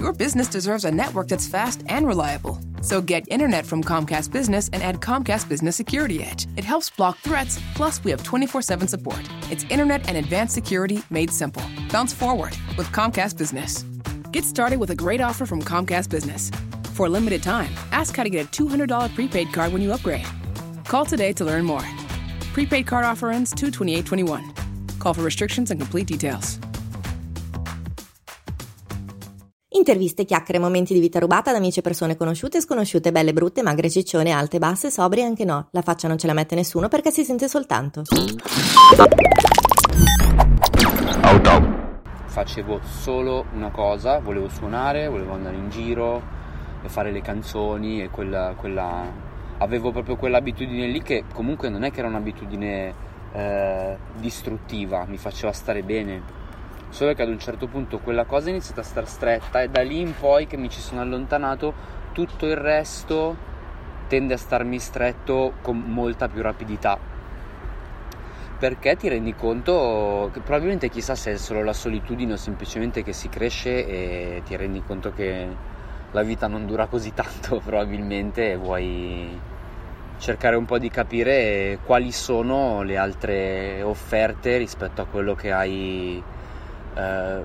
Your business deserves a network that's fast and reliable. So get internet from Comcast Business and add Comcast Business Security Edge. It helps block threats, plus we have 24/7 support. It's internet and advanced security made simple. Bounce forward with Comcast Business. Get started with a great offer from Comcast Business. For a limited time, ask how to get a $200 prepaid card when you upgrade. Call today to learn more. Prepaid card offer ends 2/28/21. Call for restrictions and complete details. Interviste, chiacchiere, momenti di vita rubata da amici e persone conosciute e sconosciute, belle, brutte, magre, ciccione, alte, basse, sobri e anche no. La faccia non ce la mette nessuno perché si sente soltanto. Facevo solo una cosa, volevo suonare, volevo andare in giro e fare le canzoni e quella avevo proprio quell'abitudine lì, che comunque non è che era un'abitudine distruttiva, mi faceva stare bene. Solo che ad un certo punto quella cosa è iniziata a star stretta, e da lì in poi che mi ci sono allontanato, tutto il resto tende a starmi stretto con molta più rapidità, perché ti rendi conto che probabilmente, chissà se è solo la solitudine o semplicemente che si cresce e ti rendi conto che la vita non dura così tanto probabilmente, e vuoi cercare un po' di capire quali sono le altre offerte rispetto a quello che hai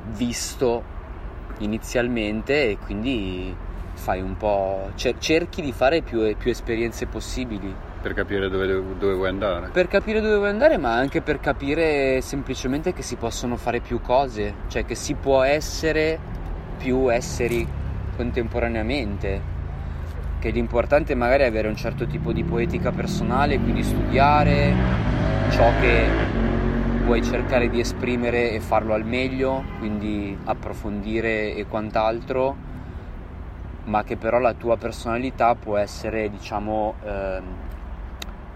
visto inizialmente, e quindi fai un po', cerchi di fare più esperienze possibili per capire dove vuoi andare, ma anche per capire semplicemente che si possono fare più cose, cioè che si può essere più esseri contemporaneamente, che l'importante è magari avere un certo tipo di poetica personale, quindi studiare ciò che vuoi cercare di esprimere e farlo al meglio, quindi approfondire e quant'altro, ma che però la tua personalità può essere, diciamo,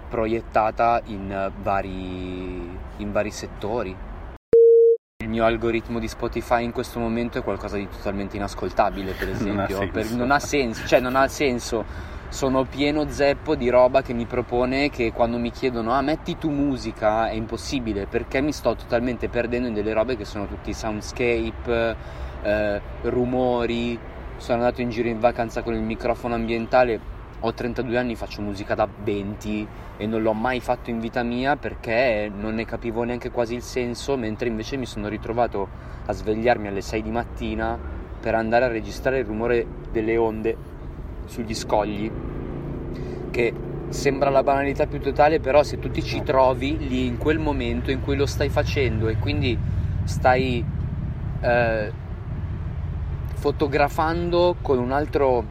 proiettata in vari settori. Il mio algoritmo di Spotify in questo momento è qualcosa di totalmente inascoltabile, per esempio. Non ha senso. Sono pieno zeppo di roba che mi propone, che quando mi chiedono metti tu musica, è impossibile, perché mi sto totalmente perdendo in delle robe che sono tutti soundscape, rumori. Sono andato in giro in vacanza con il microfono ambientale, ho 32 anni, faccio musica da 20 e non l'ho mai fatto in vita mia perché non ne capivo neanche quasi il senso, mentre invece mi sono ritrovato a svegliarmi alle 6 di mattina per andare a registrare il rumore delle onde sugli scogli, che sembra la banalità più totale, però se tu ti ci trovi lì in quel momento in cui lo stai facendo e quindi stai fotografando con un altro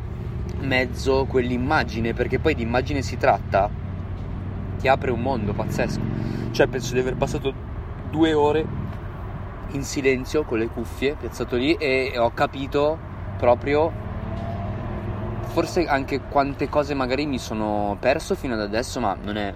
mezzo quell'immagine, perché poi di immagine si tratta, ti apre un mondo pazzesco. Cioè penso di aver passato 2 ore in silenzio con le cuffie piazzato lì e ho capito proprio forse anche quante cose magari mi sono perso fino ad adesso, ma non è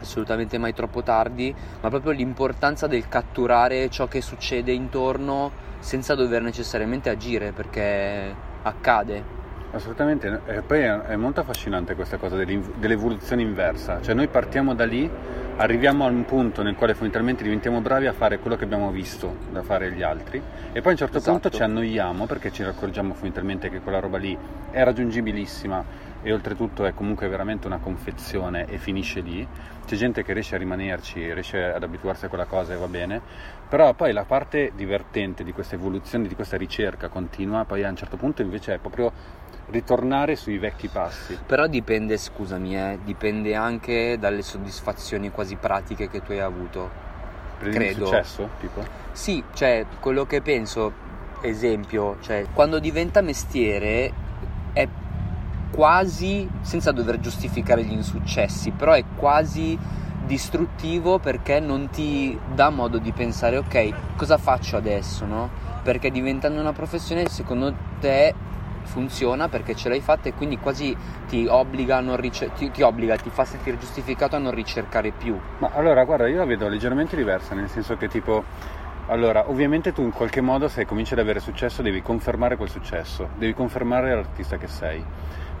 assolutamente mai troppo tardi, ma proprio l'importanza del catturare ciò che succede intorno senza dover necessariamente agire, perché accade. Assolutamente, e poi è molto affascinante questa cosa dell'evoluzione inversa, cioè noi partiamo da lì, arriviamo a un punto nel quale fondamentalmente diventiamo bravi a fare quello che abbiamo visto da fare gli altri, e poi a un certo punto ci annoiamo perché ci accorgiamo fondamentalmente che quella roba lì è raggiungibilissima e oltretutto è comunque veramente una confezione e finisce lì. C'è gente che riesce a rimanerci, riesce ad abituarsi a quella cosa e va bene, però poi la parte divertente di questa evoluzione, di questa ricerca continua, poi a un certo punto invece è proprio ritornare sui vecchi passi. Però dipende, scusami, dipende anche dalle soddisfazioni quasi pratiche che tu hai avuto. Per esempio, credo. Successo, tipo? Sì, cioè quello che penso, esempio, cioè quando diventa mestiere è quasi, senza dover giustificare gli insuccessi, però è quasi distruttivo, perché non ti dà modo di pensare ok, cosa faccio adesso, no? Perché diventando una professione secondo te funziona perché ce l'hai fatta, e quindi quasi ti obbliga a non ti fa sentire giustificato a non ricercare più. Ma allora guarda, io la vedo leggermente diversa, nel senso che tipo, allora ovviamente tu in qualche modo, se cominci ad avere successo, devi confermare quel successo, devi confermare l'artista che sei.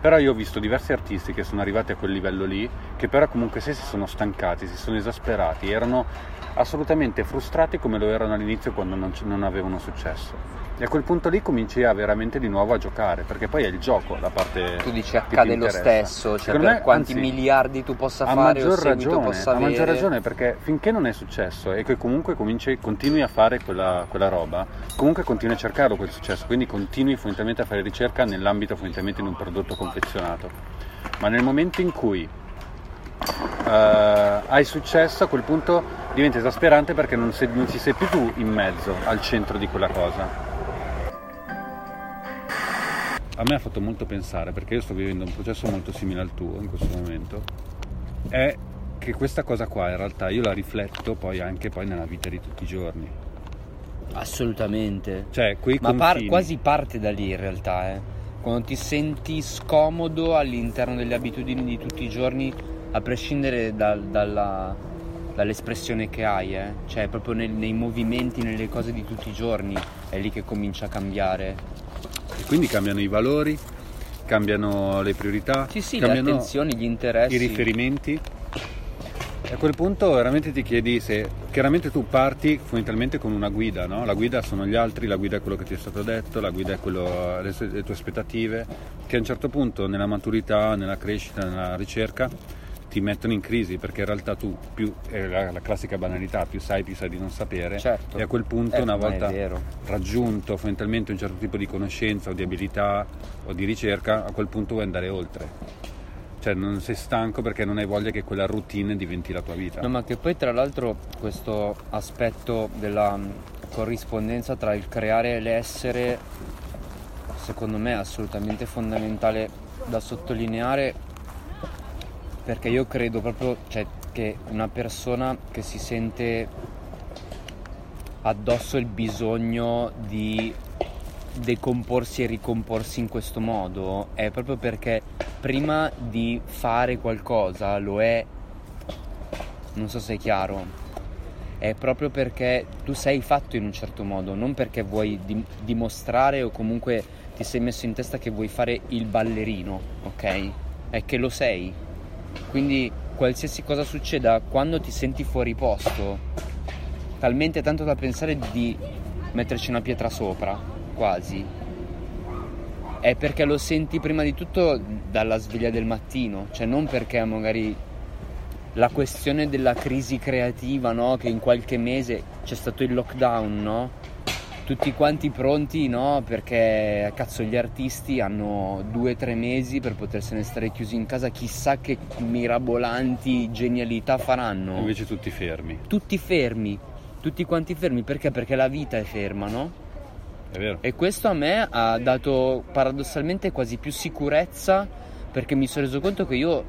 Però io ho visto diversi artisti che sono arrivati a quel livello lì, che però comunque si sono stancati, si sono esasperati, erano assolutamente frustrati come lo erano all'inizio quando non avevano successo. E a quel punto lì cominci a veramente di nuovo a giocare, perché poi è il gioco la parte. Tu dici accade lo stesso, cioè per me, quanti miliardi tu possa fare o seguito possa avere. A maggior ragione, perché finché non è successo e che comunque continui a fare quella roba, comunque continui a cercarlo quel successo, quindi continui fondamentalmente a fare ricerca nell'ambito fondamentalmente di un prodotto confezionato. Ma nel momento in cui hai successo, a quel punto diventa esasperante, perché non ci sei più tu in mezzo al centro di quella cosa. A me ha fatto molto pensare, perché io sto vivendo un processo molto simile al tuo in questo momento, è che questa cosa qua in realtà io la rifletto poi nella vita di tutti i giorni. Assolutamente. Cioè, ma quasi parte da lì in realtà, quando ti senti scomodo all'interno delle abitudini di tutti i giorni, a prescindere dall'espressione che hai, cioè proprio nei movimenti, nelle cose di tutti i giorni, è lì che comincia a cambiare. E quindi cambiano i valori, cambiano le priorità, sì, cambiano le attenzioni, gli interessi, i riferimenti. E a quel punto veramente ti chiedi se chiaramente tu parti fondamentalmente con una guida, no? La guida sono gli altri, la guida è quello che ti è stato detto, la guida è le tue aspettative, che a un certo punto nella maturità, nella crescita, nella ricerca ti mettono in crisi, perché in realtà tu più è la classica banalità, più sai di non sapere, certo. E a quel punto una volta raggiunto fondamentalmente un certo tipo di conoscenza o di abilità o di ricerca, a quel punto vuoi andare oltre, cioè non sei stanco perché non hai voglia che quella routine diventi la tua vita. No, ma che poi tra l'altro questo aspetto della corrispondenza tra il creare e l'essere secondo me è assolutamente fondamentale da sottolineare, perché io credo proprio, cioè, che una persona che si sente addosso il bisogno di decomporsi e ricomporsi in questo modo è proprio perché prima di fare qualcosa lo è, non so se è chiaro, è proprio perché tu sei fatto in un certo modo, non perché vuoi dimostrare o comunque ti sei messo in testa che vuoi fare il ballerino, ok? È che lo sei. Quindi qualsiasi cosa succeda, quando ti senti fuori posto, talmente tanto da pensare di metterci una pietra sopra, quasi, è perché lo senti prima di tutto dalla sveglia del mattino, cioè non perché magari la questione della crisi creativa, no? Che in qualche mese c'è stato il lockdown, no? Tutti quanti pronti, no? Perché cazzo gli artisti hanno 2-3 mesi per potersene stare chiusi in casa, chissà che mirabolanti genialità faranno. Invece tutti fermi, tutti quanti fermi, perché? Perché la vita è ferma, no? È vero. E questo a me ha dato paradossalmente quasi più sicurezza, perché mi sono reso conto che io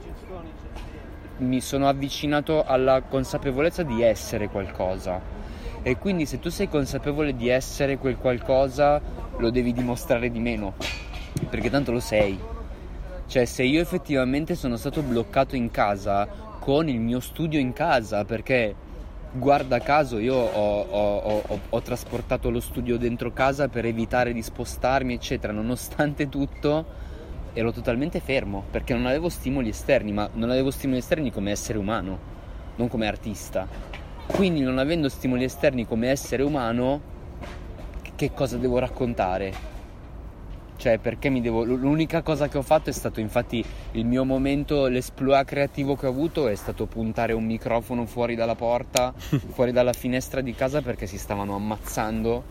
mi sono avvicinato alla consapevolezza di essere qualcosa. E quindi se tu sei consapevole di essere quel qualcosa, lo devi dimostrare di meno, perché tanto lo sei. Cioè, se io effettivamente sono stato bloccato in casa con il mio studio in casa, perché guarda caso io ho trasportato lo studio dentro casa per evitare di spostarmi eccetera, nonostante tutto ero totalmente fermo perché non avevo stimoli esterni, ma non avevo stimoli esterni come essere umano, non come artista. Quindi non avendo stimoli esterni come essere umano, che cosa devo raccontare? Cioè, perché l'unica cosa che ho fatto è stato, infatti il mio momento, l'esploit creativo che ho avuto è stato puntare un microfono fuori dalla porta, fuori dalla finestra di casa, perché si stavano ammazzando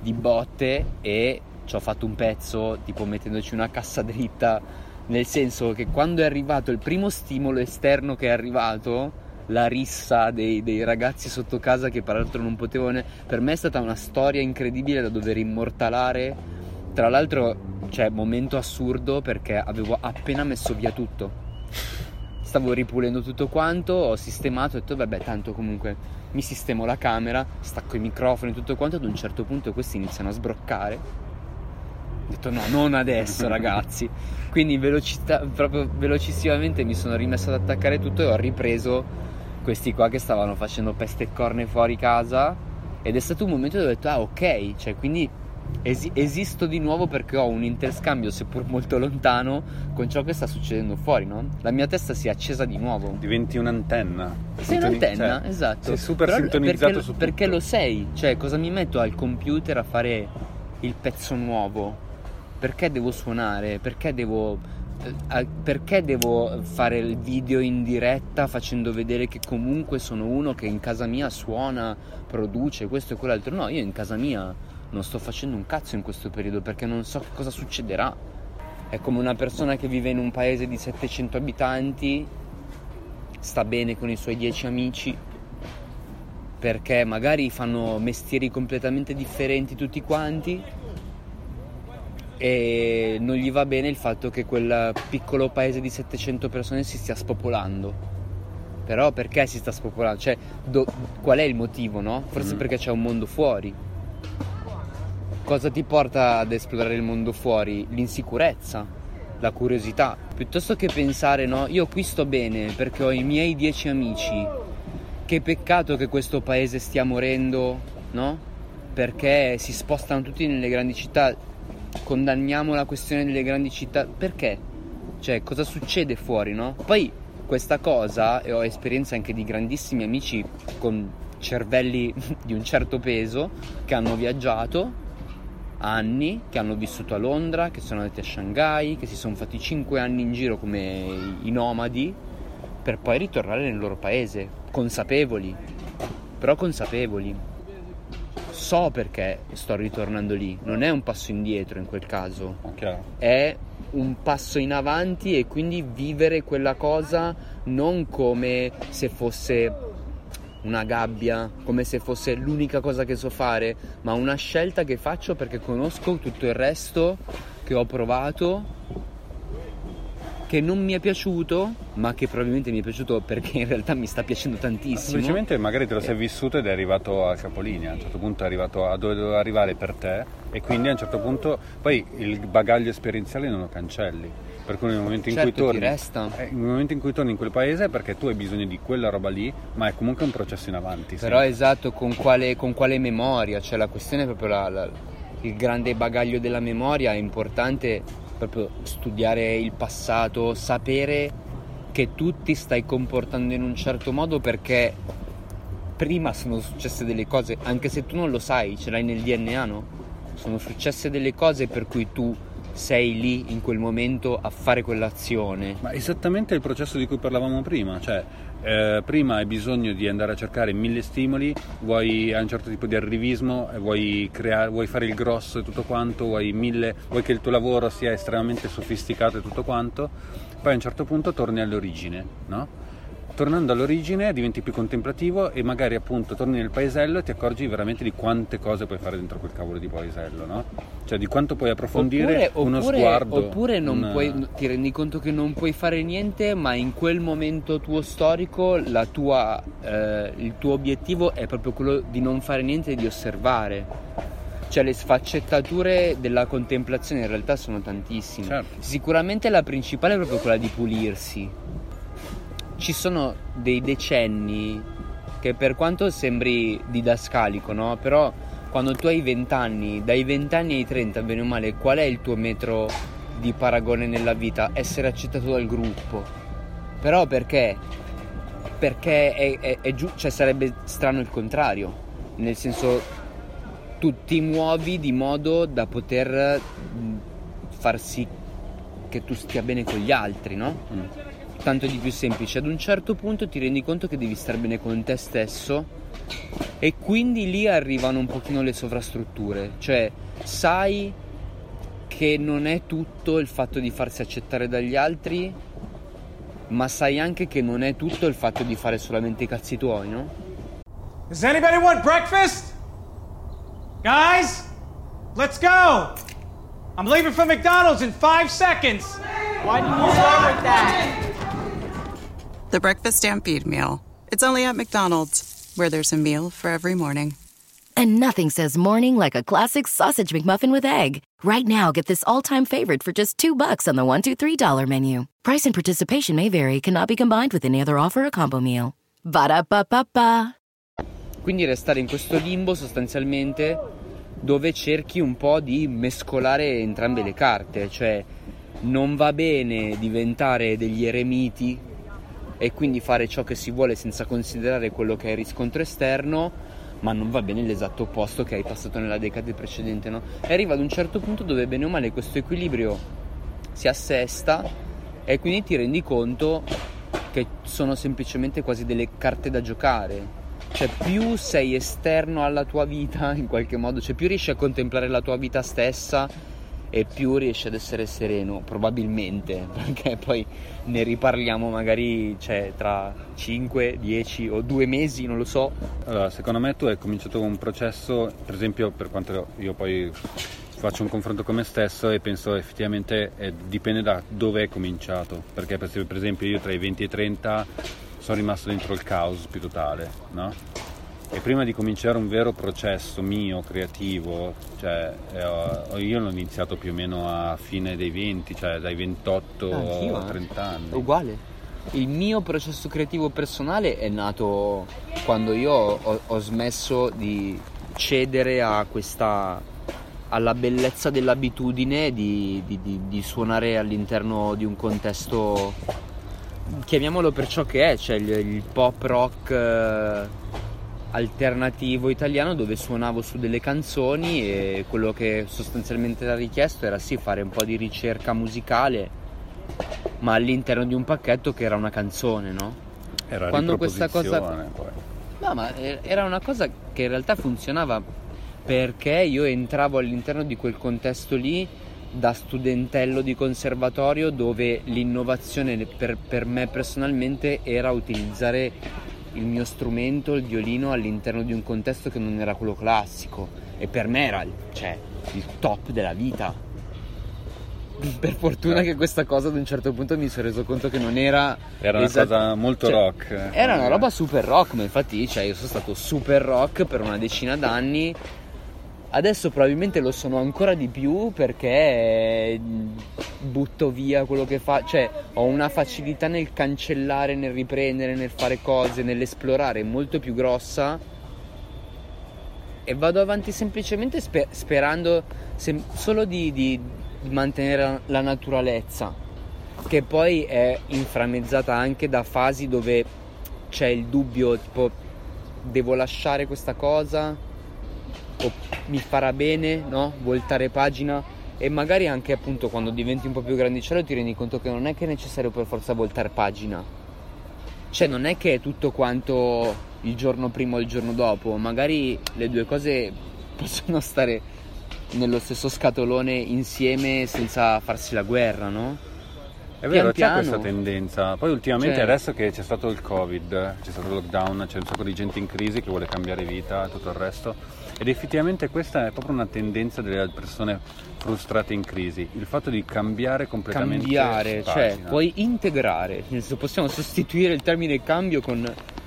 di botte, e ci ho fatto un pezzo tipo mettendoci una cassa dritta, nel senso che quando è arrivato il primo stimolo esterno che è arrivato, la rissa dei ragazzi sotto casa, che peraltro non potevo per me è stata una storia incredibile da dover immortalare, tra l'altro, cioè, momento assurdo, perché avevo appena messo via tutto, stavo ripulendo tutto quanto, ho sistemato, ho detto vabbè tanto comunque mi sistemo la camera, stacco i microfoni, tutto quanto. Ad un certo punto questi iniziano a sbroccare, ho detto no, non adesso ragazzi, quindi proprio velocissimamente mi sono rimesso ad attaccare tutto e ho ripreso questi qua che stavano facendo peste e corne fuori casa, ed è stato un momento dove ho detto ah ok, cioè quindi esisto di nuovo, perché ho un interscambio seppur molto lontano con ciò che sta succedendo fuori, no? La mia testa si è accesa di nuovo, diventi un'antenna, sei un'antenna, cioè, esatto, sei super sintonizzato, perché su tutto. Perché lo sei, cioè cosa mi metto al computer a fare il pezzo nuovo? Perché devo suonare? Perché devo fare il video in diretta facendo vedere che comunque sono uno che in casa mia suona, produce questo e quell'altro? No, io in casa mia non sto facendo un cazzo in questo periodo, perché non so cosa succederà. È come una persona che vive in un paese di 700 abitanti, sta bene con i suoi 10 amici, perché magari fanno mestieri completamente differenti tutti quanti, e non gli va bene il fatto che quel piccolo paese di 700 persone si stia spopolando. Però perché si sta spopolando? Cioè, qual è il motivo, no? Forse perché c'è un mondo fuori. Cosa ti porta ad esplorare il mondo fuori? L'insicurezza, la curiosità. Piuttosto che pensare, no, io qui sto bene perché ho i miei 10 amici, che peccato che questo paese stia morendo, no? Perché si spostano tutti nelle grandi città. Condanniamo la questione delle grandi città. Perché? Cioè, cosa succede fuori, no? Poi questa cosa, e ho esperienza anche di grandissimi amici con cervelli di un certo peso, che hanno viaggiato anni, che hanno vissuto a Londra, che sono andati a Shanghai, che si sono fatti 5 anni in giro come i nomadi, per poi ritornare nel loro paese, consapevoli. Però consapevoli. So perché sto ritornando lì, non è un passo indietro in quel caso, okay. È un passo in avanti, e quindi vivere quella cosa non come se fosse una gabbia, come se fosse l'unica cosa che so fare, ma una scelta che faccio perché conosco tutto il resto che ho provato, che non mi è piaciuto, ma che probabilmente mi è piaciuto perché in realtà mi sta piacendo tantissimo. Semplicemente magari te lo sei vissuto ed è arrivato al capolinea, a un certo punto è arrivato a dove doveva arrivare per te, e quindi a un certo punto poi il bagaglio esperienziale non lo cancelli, per cui nel momento in cui torni, ti resta. Nel momento in cui torni in quel paese è perché tu hai bisogno di quella roba lì, ma è comunque un processo in avanti. Però sempre. Esatto, con quale memoria, cioè la questione è proprio il grande bagaglio della memoria. È importante proprio studiare il passato, sapere che tu ti stai comportando in un certo modo perché prima sono successe delle cose, anche se tu non lo sai, ce l'hai nel DNA, no? Sono successe delle cose per cui tu sei lì in quel momento a fare quell'azione. Ma esattamente il processo di cui parlavamo prima, cioè prima hai bisogno di andare a cercare 1000 stimoli, vuoi un certo tipo di arrivismo, vuoi fare il grosso e tutto quanto, vuoi che il tuo lavoro sia estremamente sofisticato e tutto quanto, poi a un certo punto torni all'origine, no? Tornando all'origine diventi più contemplativo, e magari appunto torni nel paesello e ti accorgi veramente di quante cose puoi fare dentro quel cavolo di paesello, no? Cioè di quanto puoi approfondire oppure, uno sguardo. Oppure ti rendi conto che non puoi fare niente, ma in quel momento tuo storico il tuo obiettivo è proprio quello di non fare niente e di osservare. Cioè le sfaccettature della contemplazione in realtà sono tantissime. Certo. Sicuramente la principale è proprio quella di pulirsi. Ci sono dei decenni che, per quanto sembri didascalico, no? Però quando tu hai 20 anni, dai 20 anni ai 30, bene o male, qual è il tuo metro di paragone nella vita? Essere accettato dal gruppo. Però perché? Perché è giù, cioè sarebbe strano il contrario, nel senso tu ti muovi di modo da poter far sì che tu stia bene con gli altri, no? Tanto di più semplice. Ad un certo punto ti rendi conto che devi star bene con te stesso, e quindi lì arrivano un pochino le sovrastrutture, cioè sai che non è tutto il fatto di farsi accettare dagli altri, ma sai anche che non è tutto il fatto di fare solamente i cazzi tuoi, no? Does anybody want breakfast? Guys, let's go! I'm leaving for McDonald's in 5 seconds! Why didn't you start with that? The Breakfast Stampede Meal. It's only at McDonald's, where there's a meal for every morning. And nothing says morning like a classic sausage McMuffin with egg. Right now, get this all-time favorite for just $2 on the $1, $2, $3 menu. Price and participation may vary. Cannot be combined with any other offer or combo meal. Ba-da-ba-ba-ba. Quindi restare in questo limbo sostanzialmente, dove cerchi un po' di mescolare entrambe le carte. Cioè, non va bene diventare degli eremiti e quindi fare ciò che si vuole senza considerare quello che è il riscontro esterno, ma non va bene l'esatto opposto che hai passato nella decade precedente, no? E arriva ad un certo punto dove bene o male questo equilibrio si assesta e quindi ti rendi conto che sono semplicemente quasi delle carte da giocare. Cioè più sei esterno alla tua vita in qualche modo, cioè più riesci a contemplare la tua vita stessa e più riesci ad essere sereno, probabilmente, perché poi ne riparliamo magari, cioè, tra 5, 10 o 2 mesi, non lo so. Allora, secondo me tu hai cominciato un processo, per esempio, per quanto io poi faccio un confronto con me stesso e penso effettivamente dipende da dove hai cominciato, perché per esempio io tra i 20 e i 30 sono rimasto dentro il caos più totale, no? E prima di cominciare un vero processo mio, creativo, cioè io l'ho iniziato più o meno a fine dei 20, cioè dai 28 a 30 anni. Uguale. Il mio processo creativo personale è nato quando io ho smesso di cedere a questa, alla bellezza dell'abitudine di suonare all'interno di un contesto, chiamiamolo per ciò che è, cioè il pop rock alternativo italiano, dove suonavo su delle canzoni e quello che sostanzialmente era richiesto era sì fare un po' di ricerca musicale, ma all'interno di un pacchetto che era una canzone, no? Era quando questa cosa poi. No, ma era una cosa che in realtà funzionava perché io entravo all'interno di quel contesto lì da studentello di conservatorio, dove l'innovazione per me personalmente era utilizzare il mio strumento, il violino, all'interno di un contesto che non era quello classico, e per me era, cioè, il top della vita. Per fortuna che questa cosa ad un certo punto mi sono reso conto che non era una cosa molto, cioè, rock, era una roba super rock, ma infatti, cioè, io sono stato super rock per una decina d'anni. Adesso probabilmente lo sono ancora di più perché butto via quello che fa, cioè ho una facilità nel cancellare, nel riprendere, nel fare cose, nell'esplorare molto più grossa, e vado avanti semplicemente sperando solo di mantenere la naturalezza, che poi è inframmezzata anche da fasi dove c'è il dubbio, tipo, devo lasciare questa cosa? O mi farà bene, no? Voltare pagina. E magari anche, appunto, quando diventi un po' più grandicello ti rendi conto che non è che è necessario per forza voltare pagina, cioè non è che è tutto quanto il giorno prima o il giorno dopo, magari le due cose possono stare nello stesso scatolone insieme senza farsi la guerra, no? È vero, c'è questa tendenza. Poi ultimamente, cioè, adesso che c'è stato il Covid, c'è stato il lockdown, c'è un sacco di gente in crisi che vuole cambiare vita e tutto il resto, ed effettivamente questa è proprio una tendenza delle persone frustrate in crisi, il fatto di cambiare completamente pagina. Cioè puoi integrare, possiamo sostituire il termine cambio con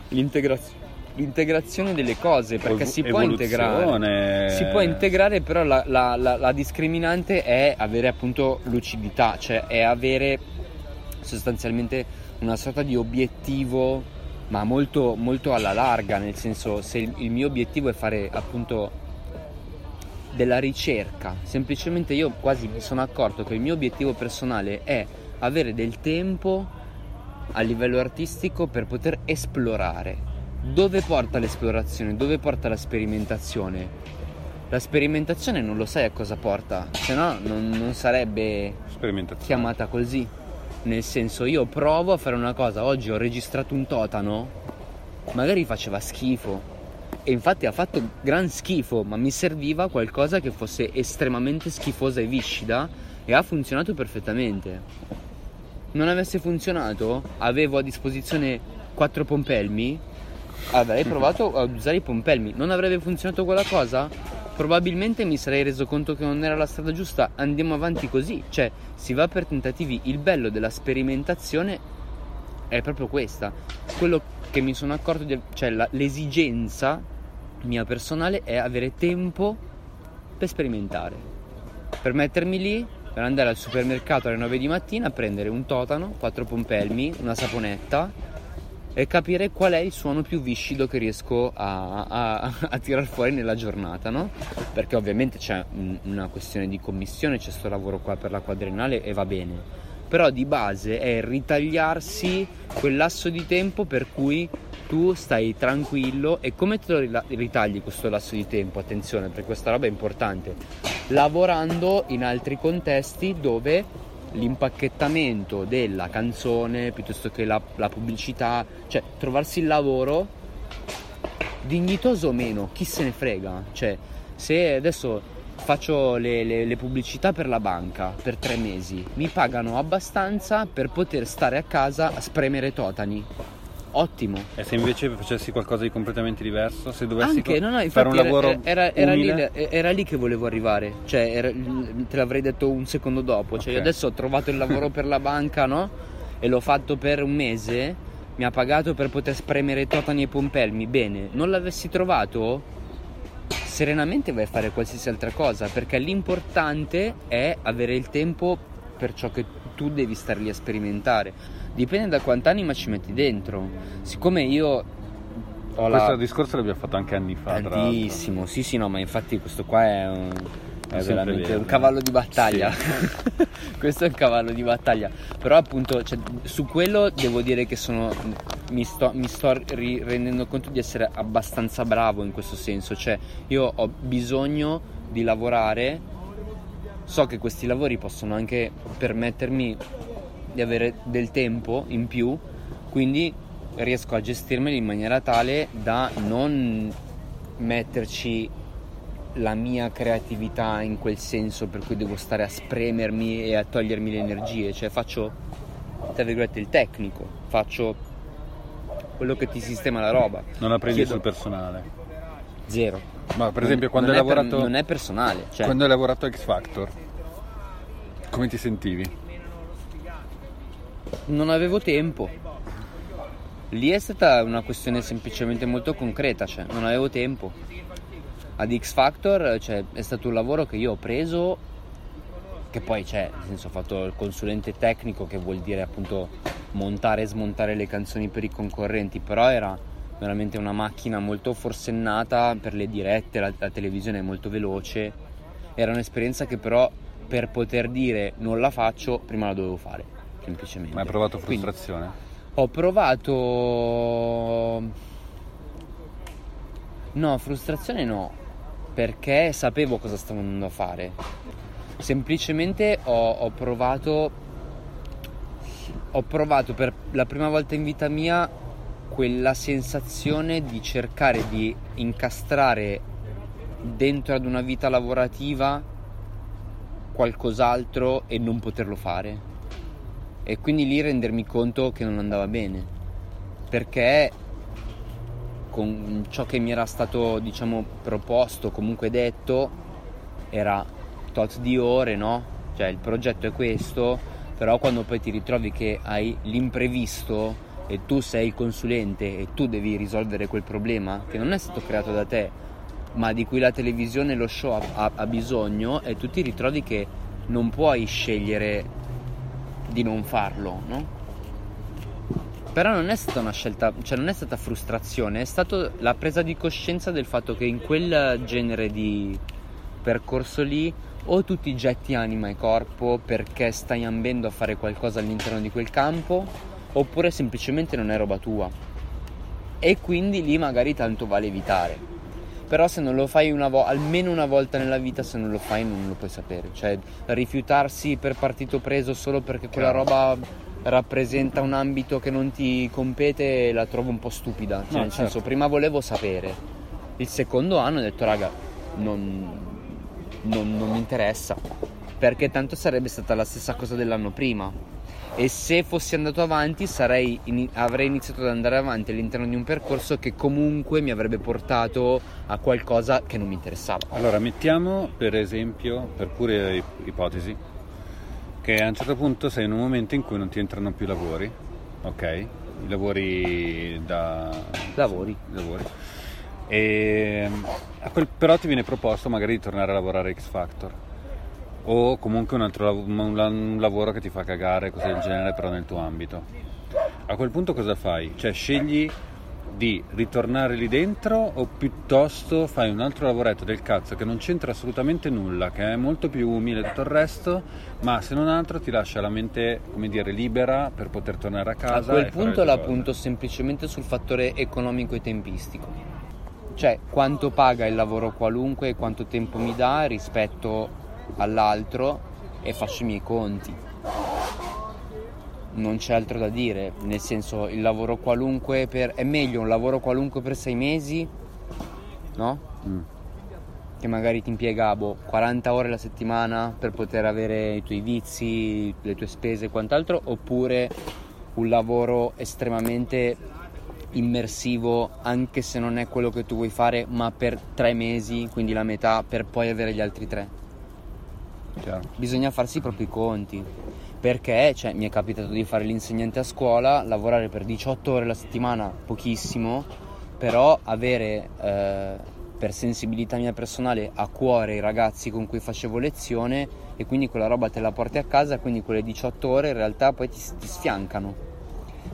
l'integrazione delle cose, perché si può integrare, però la discriminante è avere, appunto, lucidità, cioè è avere sostanzialmente una sorta di obiettivo, ma molto, molto alla larga, nel senso, se il mio obiettivo è fare, appunto, della ricerca, semplicemente io quasi mi sono accorto che il mio obiettivo personale è avere del tempo a livello artistico per poter esplorare. Dove porta l'esplorazione? Dove porta la sperimentazione? La sperimentazione non lo sai a cosa porta, se no non sarebbe chiamata così. Nel senso, io provo a fare una cosa, oggi ho registrato un totano, magari faceva schifo, e infatti ha fatto gran schifo, ma mi serviva qualcosa che fosse estremamente schifosa e viscida, e ha funzionato perfettamente. Non avesse funzionato, avevo a disposizione 4 pompelmi, avrei provato ad usare i pompelmi. Non avrebbe funzionato quella cosa? Probabilmente mi sarei reso conto che non era la strada giusta. Andiamo avanti così, cioè si va per tentativi. Il bello della sperimentazione è proprio questa. Quello che mi sono accorto cioè l'esigenza mia personale è avere tempo per sperimentare, per mettermi lì, per andare al supermercato alle 9 di mattina a prendere un totano, 4 pompelmi, una saponetta, e capire qual è il suono più viscido che riesco a tirar fuori nella giornata, no? Perché ovviamente c'è una questione di commissione, c'è sto lavoro qua per la quadriennale e va bene, però di base è ritagliarsi quel lasso di tempo per cui tu stai tranquillo. E come te lo ritagli questo lasso di tempo? Attenzione, perché questa roba è importante, lavorando in altri contesti dove l'impacchettamento della canzone piuttosto che la pubblicità, cioè trovarsi il lavoro dignitoso o meno, chi se ne frega, cioè se adesso faccio le pubblicità per la banca per 3 mesi, mi pagano abbastanza per poter stare a casa a spremere totani, ottimo. E se invece facessi qualcosa di completamente diverso, se dovessi anche, fare un lavoro era lì che volevo arrivare, cioè te l'avrei detto un secondo dopo, cioè okay. Io adesso ho trovato il lavoro per la banca, no? E l'ho fatto per 1 mese, mi ha pagato per poter spremere totani e pompelmi, bene. Non l'avessi trovato, serenamente vai a fare qualsiasi altra cosa, perché l'importante è avere il tempo per ciò che tu devi star lì a sperimentare. Dipende da quant'anima ci metti dentro. Siccome io ho questo discorso l'abbiamo fatto anche anni fa, tantissimo, sì, no, ma infatti questo qua è veramente un cavallo di battaglia, sì. Questo è un cavallo di battaglia. Però appunto, cioè, su quello devo dire che mi sto rendendo conto di essere abbastanza bravo in questo senso. Cioè io ho bisogno di lavorare, so che questi lavori possono anche permettermi di avere del tempo in più, quindi riesco a gestirmeli in maniera tale da non metterci la mia creatività in quel senso per cui devo stare a spremermi e a togliermi le energie. Cioè faccio, tra virgolette, il tecnico, faccio quello che ti sistema la roba. Non la prendi sul personale? Zero. Ma per esempio quando hai lavorato non è personale, cioè quando hai lavorato a X Factor come ti sentivi? Non avevo tempo. Lì è stata una questione semplicemente molto concreta, cioè non avevo tempo. Ad X Factor, cioè, è stato un lavoro che io ho preso, che poi, cioè, nel senso, ho fatto il consulente tecnico, che vuol dire appunto montare e smontare le canzoni per i concorrenti, però era veramente una macchina molto forsennata per le dirette, la televisione è molto veloce. Era un'esperienza che però, per poter dire non la faccio, prima la dovevo fare. Semplicemente. Ma hai provato frustrazione? Quindi, ho provato... No, frustrazione no, perché sapevo cosa stavo andando a fare. Semplicemente ho provato per la prima volta in vita mia quella sensazione di cercare di incastrare dentro ad una vita lavorativa qualcos'altro e non poterlo fare. E quindi lì rendermi conto che non andava bene, perché con ciò che mi era stato, diciamo, proposto, comunque detto, era tot di ore, no? Cioè il progetto è questo, però quando poi ti ritrovi che hai l'imprevisto e tu sei il consulente e tu devi risolvere quel problema che non è stato creato da te, ma di cui la televisione e lo show ha bisogno, e tu ti ritrovi che non puoi scegliere di non farlo, no? Però non è stata una scelta, cioè non è stata frustrazione, è stata la presa di coscienza del fatto che in quel genere di percorso lì o tu ti getti anima e corpo perché stai ambendo a fare qualcosa all'interno di quel campo, oppure semplicemente non è roba tua, e quindi lì magari tanto vale evitare. Però se non lo fai almeno una volta nella vita, se non lo fai non lo puoi sapere. Cioè rifiutarsi per partito preso solo perché quella roba rappresenta un ambito che non ti compete, la trovo un po' stupida. Cioè, nel senso, prima volevo sapere, il secondo anno ho detto raga non mi interessa, perché tanto sarebbe stata la stessa cosa dell'anno prima, e se fossi andato avanti avrei iniziato ad andare avanti all'interno di un percorso che comunque mi avrebbe portato a qualcosa che non mi interessava. Allora mettiamo, per esempio, per pure ipotesi, che a un certo punto sei in un momento in cui non ti entrano più lavori, ok? Lavori. E però ti viene proposto magari di tornare a lavorare a X Factor, o comunque un lavoro che ti fa cagare, cose del genere, però nel tuo ambito. A quel punto cosa fai? Cioè scegli di ritornare lì dentro, o piuttosto fai un altro lavoretto del cazzo che non c'entra assolutamente nulla, che è molto più umile tutto il resto, ma se non altro ti lascia la mente, come dire, libera per poter tornare a casa. A quel punto la punto semplicemente sul fattore economico e tempistico, cioè quanto paga il lavoro qualunque e quanto tempo mi dà rispetto all'altro, e faccio i miei conti. Non c'è altro da dire, nel senso, il lavoro qualunque è meglio un lavoro qualunque per 6 mesi, no? Che magari ti impiega 40 ore la settimana per poter avere i tuoi vizi, le tue spese e quant'altro, oppure un lavoro estremamente immersivo, anche se non è quello che tu vuoi fare, ma per 3 mesi, quindi la metà, per poi avere gli altri 3. Chiaro. Bisogna farsi i propri conti, perché cioè, mi è capitato di fare l'insegnante a scuola, lavorare per 18 ore la settimana, pochissimo, però avere per sensibilità mia personale a cuore i ragazzi con cui facevo lezione, e quindi quella roba te la porti a casa, quindi quelle 18 ore in realtà poi ti sfiancano.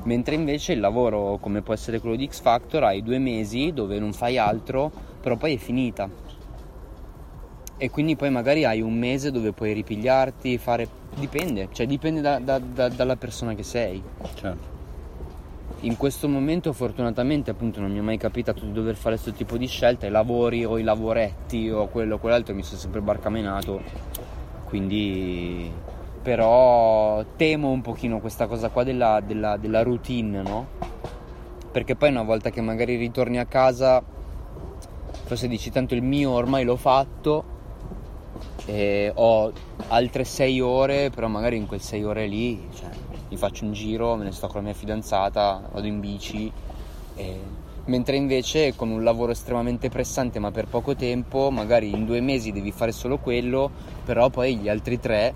Mentre invece il lavoro, come può essere quello di X Factor, hai 2 mesi dove non fai altro, però poi è finita, e quindi poi magari hai 1 mese dove puoi ripigliarti, fare... dipende dalla persona che sei. Certo. In questo momento fortunatamente appunto non mi è mai capitato di dover fare questo tipo di scelta, i lavori o i lavoretti o quello o quell'altro, mi sono sempre barcamenato, quindi... Però temo un pochino questa cosa qua della routine, no? Perché poi una volta che magari ritorni a casa, forse dici tanto il mio ormai l'ho fatto, e ho altre 6 ore, però magari in quelle 6 ore lì, cioè, mi faccio un giro, me ne sto con la mia fidanzata, vado in bici, mentre invece con un lavoro estremamente pressante ma per poco tempo, magari in 2 mesi devi fare solo quello, però poi gli altri 3,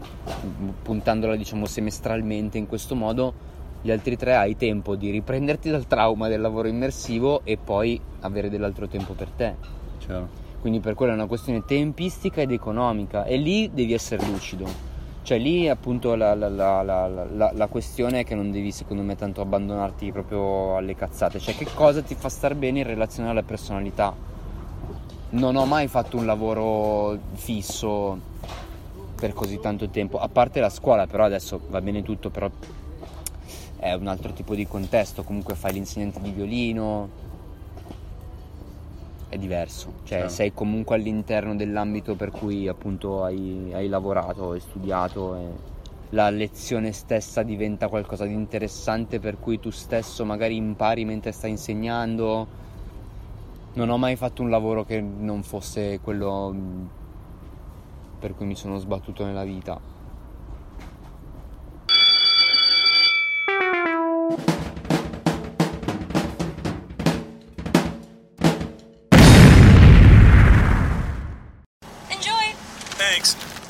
puntandola diciamo semestralmente in questo modo, gli altri 3 hai tempo di riprenderti dal trauma del lavoro immersivo e poi avere dell'altro tempo per te. Ciao. Quindi per quello è una questione tempistica ed economica, e lì devi essere lucido. Cioè lì appunto la questione è che non devi secondo me tanto abbandonarti proprio alle cazzate, cioè che cosa ti fa star bene in relazione alla personalità. Non ho mai fatto un lavoro fisso per così tanto tempo, a parte la scuola, però adesso va bene tutto, però è un altro tipo di contesto, comunque fai l'insegnante di violino, è diverso, cioè sì. Sei comunque all'interno dell'ambito per cui appunto hai lavorato e studiato, e la lezione stessa diventa qualcosa di interessante per cui tu stesso magari impari mentre stai insegnando. Non ho mai fatto un lavoro che non fosse quello per cui mi sono sbattuto nella vita.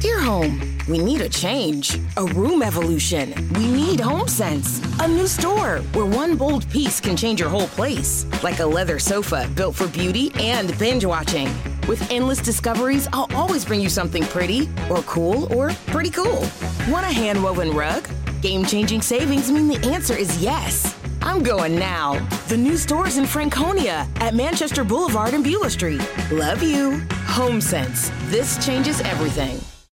Dear home, we need a change, a room evolution. We need HomeSense, a new store where one bold piece can change your whole place. Like a leather sofa built for beauty and binge watching. With endless discoveries, I'll always bring you something pretty or pretty cool. Want a hand-woven rug? Game-changing savings mean the answer is yes. I'm going now. The new store's in Franconia at Manchester Boulevard and Beulah Street. Love you. HomeSense. This changes everything.